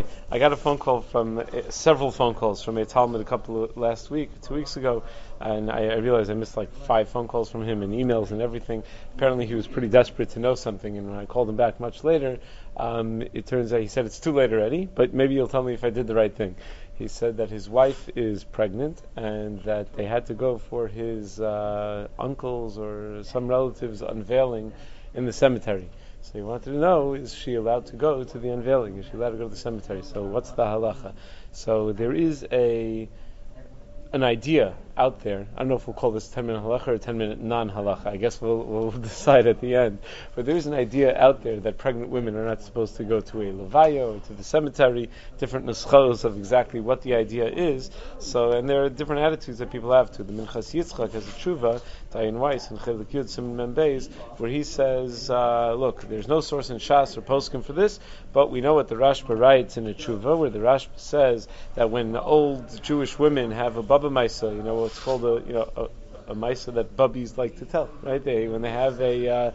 way, I got a phone call from several phone calls from A. Talmud last week, 2 weeks ago, and I realized I missed like 5 phone calls from him and emails and everything. Apparently he was pretty desperate to know something, and when I called him back much later, it turns out he said it's too late already, but maybe you'll tell me if I did the right thing. He said that his wife is pregnant and that they had to go for his uncle's or some relative's unveiling in the cemetery. So he wanted to know, is she allowed to go to the unveiling? Is she allowed to go to the cemetery? So what's the halacha? So there is an idea out there. I don't know if we'll call this 10-minute halacha or 10-minute non-halacha. I guess we'll decide at the end. But there is an idea out there that pregnant women are not supposed to go to a levaya or to the cemetery, different nuschos of exactly what the idea is. So, and there are different attitudes that people have to. The Minchas Yitzchak has a tshuva, Diane Weiss, and Chelek Yitzchak M'Beis, where he says, look, there's no source in Shas or Poskim for this, but we know what the Rashba writes in a tshuva, where the Rashba says that when old Jewish women have a baba maisa, you know, it's called a maisa that bubbies like to tell, right? When they have a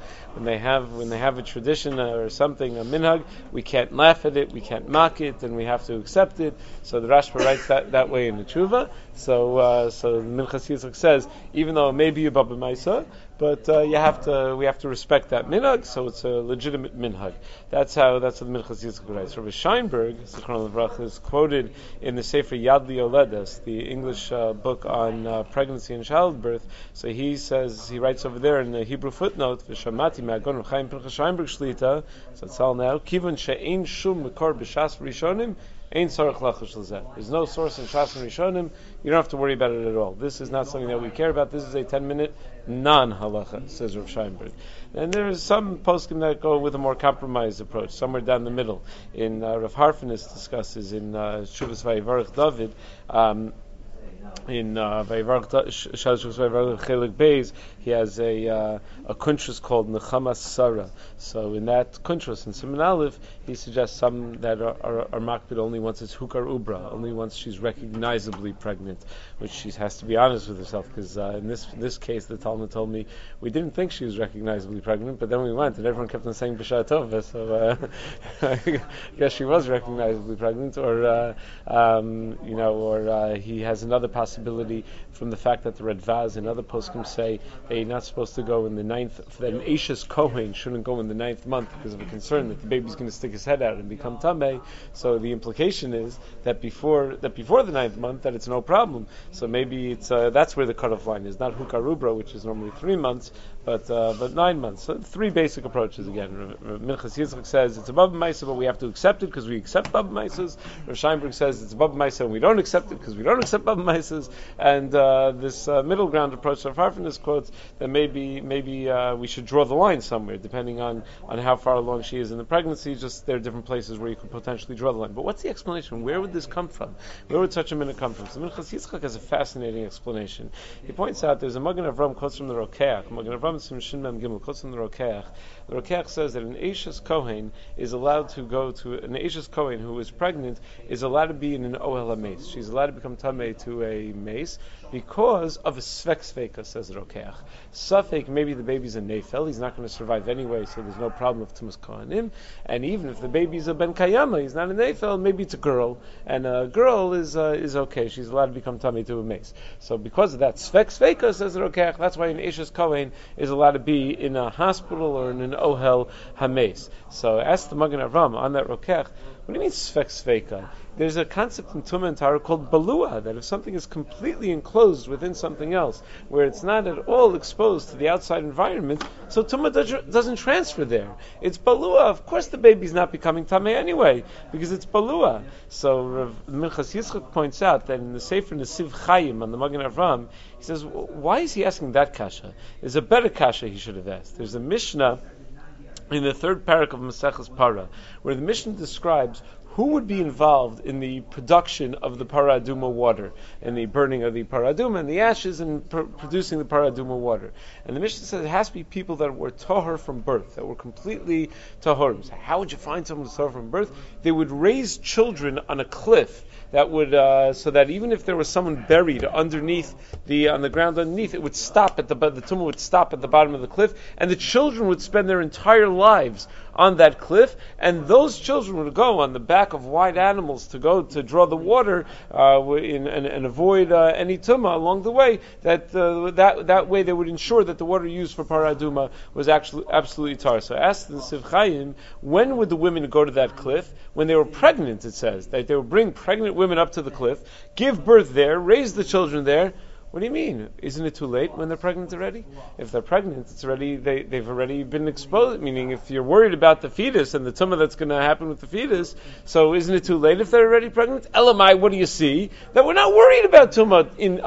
tradition or something, a minhag, we can't laugh at it, we can't mock it, and we have to accept it. So the Rashba writes that way in the tshuva. So Minchas Yitzchak says, even though it may be a baba maisa, but we have to respect that minhag, so it's a legitimate minhag. That's how the Minchas Yitzchak writes. Rebbe Sheinberg, Zichron Elvracha, is quoted in the Sefer Yad L'Yoledes, the English book on pregnancy and childbirth. So he writes over there in the Hebrew footnote, "V'shamati Magen Avraham Pinchas Sheinberg Shlita." So it's all now kivun she'ein shum makor b'shas rishonim. There's no source in Shas and Rishonim. You don't have to worry about it at all. This is not something that we care about. This is a 10-minute non-halacha, says Rav Sheinberg. And there is some poskim that go with a more compromised approach, somewhere down the middle. In Rav Harfenes discusses in Teshuvos Vayivarech David, in Vayivarech Beis, he has a kuntrus called Nachamas Sara. So in that kuntrus, in Siman Aleph, he suggests some that are makbid only once it's hukar ubra, only once she's recognizably pregnant, which she has to be honest with herself, because in this case, the Talmud told me we didn't think she was recognizably pregnant, but then we went and everyone kept on saying b'shah tova, so I guess she was recognizably pregnant, or he has another possibility from the fact that the Red Vaz and other poskim say they're not supposed to go in the 9th, that an Ashes Kohen shouldn't go in the 9th month because of a concern that the baby's going to stick his head out and become tamei. So the implication is that before the 9th month, that it's no problem. So maybe it's that's where the cutoff line is, not hukar ubra, which is normally 3 months, but 9 months. So 3 basic approaches again. Minchas Yitzchak says it's above Maisa, but we have to accept it because we accept Bab Maisas. Rav Sheinberg says it's above Maisa and we don't accept it because we don't accept Bab Maisas. And this middle ground approach of Harfenes quotes that maybe we should draw the line somewhere, depending on how far along she is in the pregnancy. Just there are different places where you could potentially draw the line. But what's the explanation? Where would this come from? Where would such a minute come from? So Minchas Yitzchak has a fascinating explanation. He points out there's a Magen Avraham quotes from the Rokeach. Magen Avraham Sim Shin Mem Gimel quotes from the Rokeach. The Rokeach says that an Ashes Kohen is allowed to go to an Ashes Kohen who is pregnant is allowed to be in an Ohel HaMeis. She's allowed to become Tamei to a Mace because of a Svek Sveka, says the Rokeach. Safek, maybe the baby's a Nefel, he's not going to survive anyway, so there's no problem of Tumas Kohanim. And even if the baby's a Ben Kayama, he's not a Nefel, maybe it's a girl. And a girl is okay, she's allowed to become Tamei to a Mace. So because of that Svek Sveka, says the Rokeach, that's why an Ashes Kohen is allowed to be in a hospital or in an Ohel HaMeis. So ask the Magen Avraham on that Rokeach, what do you mean Svek Sveka? There's a concept in Tumah and Tahara called balua, that if something is completely enclosed within something else, where it's not at all exposed to the outside environment, so Tumah doesn't transfer there. It's balua. Of course the baby's not becoming Tameh anyway, because it's balua. So Rav Minchas Yitzchak points out that in the Sefer Nesiv Chayim on the Magen Avraham, he says, why is he asking that kasha? There's a better kasha he should have asked. There's a Mishnah in the 3rd parak of Masechus Parah, where the Mishnah describes who would be involved in the production of the paraduma water, and the burning of the paraduma, and the ashes, and producing the paraduma water. And the Mishnah says it has to be people that were tahor from birth, that were completely tahorim. So how would you find someone who's tahor from birth? They would raise children on a cliff that would, so that even if there was someone buried underneath on the ground underneath, it would stop the tumah would stop at the bottom of the cliff, and the children would spend their entire lives on that cliff, and those children would go on the back pack of white animals to go to draw the water and avoid any tumah along the way, that way they would ensure that the water used for paraduma was actually absolutely tar. So I asked the Sivchayim, when would the women go to that cliff? When they were pregnant, it says, that they would bring pregnant women up to the cliff, give birth there, raise the children there. What do you mean? Isn't it too late when they're pregnant already? If they're pregnant, it's already they've already been exposed. Meaning, if you're worried about the fetus and the tumah that's going to happen with the fetus, so isn't it too late if they're already pregnant? Elamai, what do you see? That we're not worried about tumah in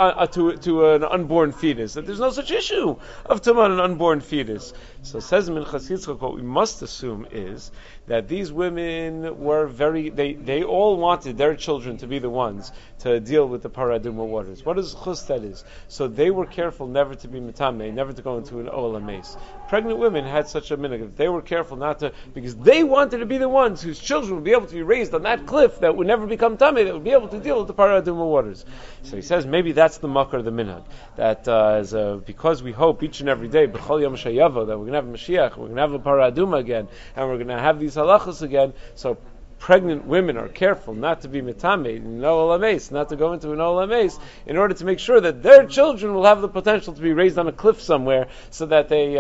to an unborn fetus. That there's no such issue of tumah in an unborn fetus. So says Minchas Yitzchak, what we must assume is that these women were they all wanted their children to be the ones to deal with the paraduma waters. What is chus that is? So they were careful never to be metame, never to go into an ola mace. Pregnant women had such a minhag. They were careful not to, because they wanted to be the ones whose children would be able to be raised on that cliff that would never become tame, that would be able to deal with the paraduma waters. So he says maybe that's the makar, the minhag, that because we hope each and every day b'chol yom shayava that we're going to have Mashiach, we're going to have a paraduma again, and we're going to have these halachas again. So pregnant women are careful not to be metame, not to go into an olames, in order to make sure that their children will have the potential to be raised on a cliff somewhere, so that they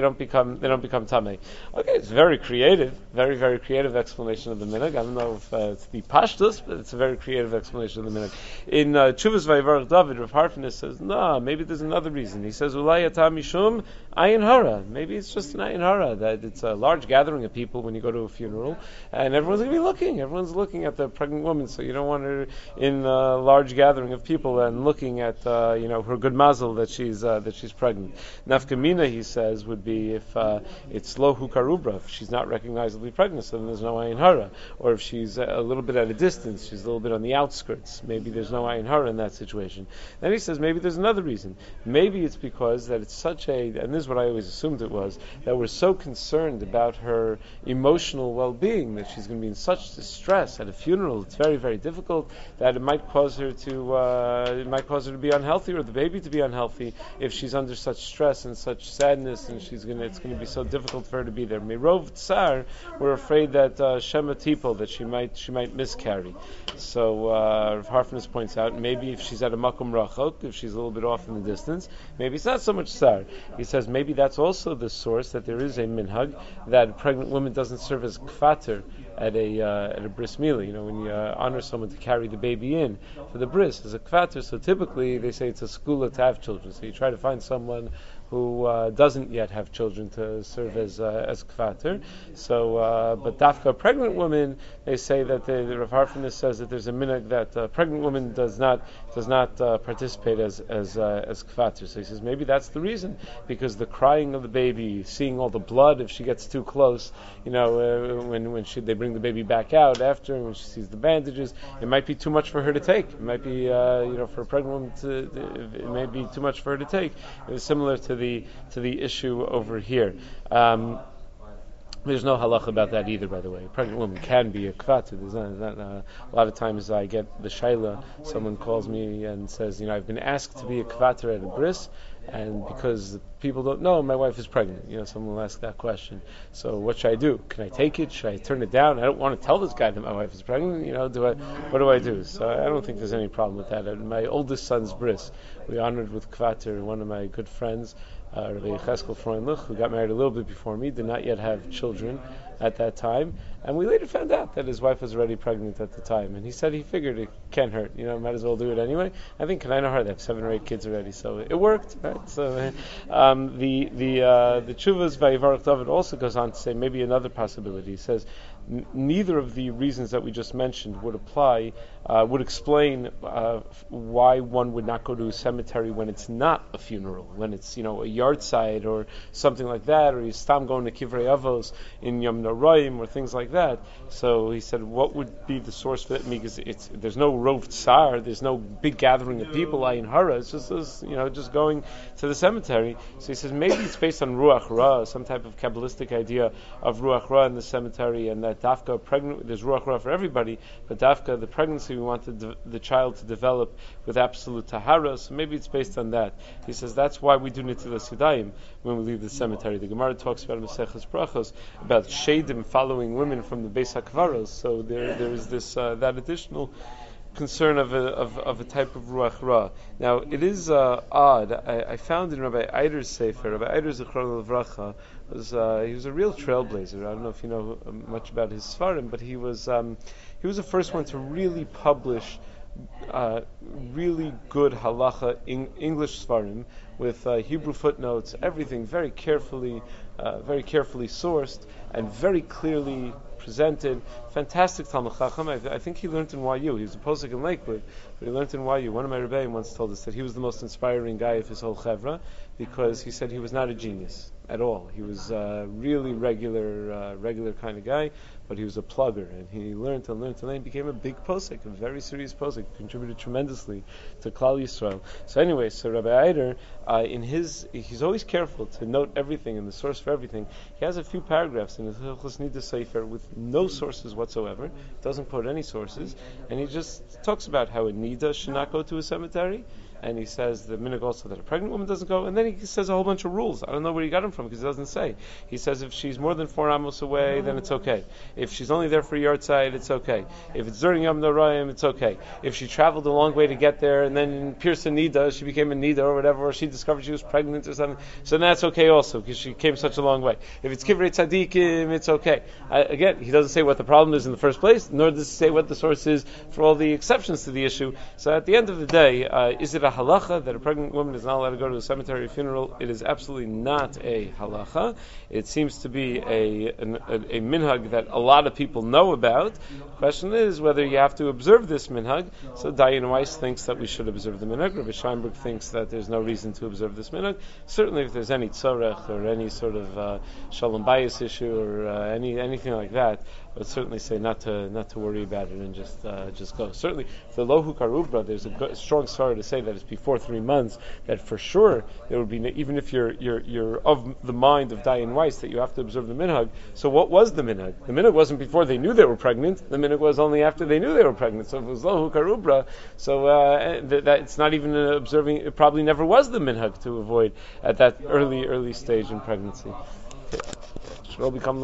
don't become tame. Okay, it's very creative explanation of the minhag. I don't know if it's the pashtus, but it's a very creative explanation of the minhag. In Teshuvos Vayivarech David, Rav Harfenes says, no, maybe there's another reason. He says, Ulay atam mishum ayin hara. Maybe it's just an ayin hara, that it's a large gathering of people when you go to a funeral, and everyone's Everyone's looking at the pregnant woman, so you don't want her in a large gathering of people and looking at her good mazel that she's pregnant. Nafkamina, he says, would be if it's lo hukarubra, if she's not recognizably pregnant, so then there's no ayin hara. Or if she's a little bit at a distance, she's a little bit on the outskirts, maybe there's no ayin hara in that situation. Then he says maybe there's another reason. Maybe it's because that it's such a, and this is what I always assumed it was, that we're so concerned about her emotional well-being that she's going to be in such distress at a funeral. It's very, very difficult, that it might cause her to be unhealthy, or the baby to be unhealthy, if she's under such stress and such sadness, and it's gonna be so difficult for her to be there. Mirov Tsar, we're afraid that Shema Tipol, that she might miscarry. So Rav Harfenes points out, maybe if she's at a makom rachok, if she's a little bit off in the distance, maybe it's not so much tsar. He says maybe that's also the source, that there is a minhag that a pregnant woman doesn't serve as kfater at a bris milah, when you honor someone to carry the baby in for the bris as a kvater. So typically they say it's a skula to have children, so you try to find someone who doesn't yet have children to serve as kvater. So, but dafka pregnant women, they say that the Rav Harfenes says that there's a minhag that a pregnant woman does not participate as kvater. So he says maybe that's the reason, because the crying of the baby, seeing all the blood if she gets too close, when they bring the baby back out after, and when she sees the bandages, it might be too much for her to take. It might be for a pregnant woman it may be too much for her to take. It was similar to the issue over here. There's no halacha about that either, by the way. A pregnant woman can be a kvater. There's not a lot of times I get the shaila, someone calls me and says, I've been asked to be a kvater at a bris, and because people don't know, my wife is pregnant. Someone will ask that question. So what should I do? Can I take it? Should I turn it down? I don't want to tell this guy that my wife is pregnant. What do I do? So I don't think there's any problem with that. At my oldest son's bris, we honored with kvater one of my good friends, Rabbi Cheskel Freundlich, who got married a little bit before me, did not yet have children at that time, and we later found out that his wife was already pregnant at the time, and he said he figured it can't hurt, might as well do it anyway. I think Kanai Nahar, they have 7 or 8 kids already, so it worked, right? So the Teshuvos Vayivarech David also goes on to say maybe another possibility. He says neither of the reasons that we just mentioned would apply, would explain why one would not go to a cemetery when it's not a funeral, when it's a yard site or something like that, or you stop going to Kivrei Avos in Yom Noraim or things like that. So he said, what would be the source for that? Because there's no rov tsar, there's no big gathering of people, ayin hara. It's just this, just going to the cemetery. So he says maybe it's based on ruach ra, some type of kabbalistic idea of ruach ra in the cemetery, and that Dafka pregnant. There's ruach ra for everybody, but Dafka the pregnancy we want the child to develop with absolute tahara. So maybe it's based on that. He says that's why we do netilas yadayim when we leave the cemetery. The Gemara talks about Masechus brachos about shadim following women from the Beis HaKvaros. So there is this that additional concern of a type of ruach ra. Now it is odd. I found in Rabbi Eider's Sefer, Rabbi Eider Zichron Elvracha he was a real trailblazer. I don't know if you know much about his Sfarim, but he was the first one to really publish really good halacha English Sfarim with Hebrew footnotes, everything very carefully sourced and very clearly presented. Fantastic Talmud Chacham. I think he learned in YU. He was a posek in Lakewood, but he learned in YU. One of my rebbeim once told us that he was the most inspiring guy of his whole chevra because he said he was not a genius at all. He was a really regular kind of guy, but he was a plugger, and he learned, and became a big posek, a very serious posek, contributed tremendously to Klal Yisrael. So anyway, Rabbi Eider, he's always careful to note everything and the source for everything. He has a few paragraphs in the Hechelchus Nida Sefer with no sources whatsoever, doesn't quote any sources, and he just talks about how a nida should not go to a cemetery, and he says the minhag also that a pregnant woman doesn't go, and then he says a whole bunch of rules. I don't know where he got them from because it doesn't say. He says if she's more than 4 amos away, then it's okay. If she's only there for a yahrzeit, it's okay. If it's during Yom Noraim, it's okay. If she traveled a long way to get there and then pierced a nida, she became a nida or whatever, or she discovered she was pregnant or something, so that's okay also because she came such a long way. If it's Kivrei Tzaddikim, it's okay. Again, he doesn't say what the problem is in the first place, nor does he say what the source is for all the exceptions to the issue. So at the end of the day, is it a halacha that a pregnant woman is not allowed to go to a cemetery or funeral? It is absolutely not a halacha. It seems to be a minhag that a lot of people know about. The question is whether you have to observe this minhag. So Diane Weiss thinks that we should observe the minhag. Rebbe Sheinberg thinks that there's no reason to observe this minhag. Certainly if there's any tzorech or any sort of shalom bayis issue or anything like that, but certainly say not to worry about it and just go. Certainly, for Lohu Karubra, there's a strong sorrow to say that it's before 3 months, that for sure there would be, even if you're of the mind of Diane Weiss, that you have to observe the minhag. So what was the minhag? The minhag wasn't before they knew they were pregnant. The minhag was only after they knew they were pregnant. So if it was Lohu Karubra, so that it's not even observing, it probably never was the minhag to avoid at that early stage in pregnancy. Okay. Should all become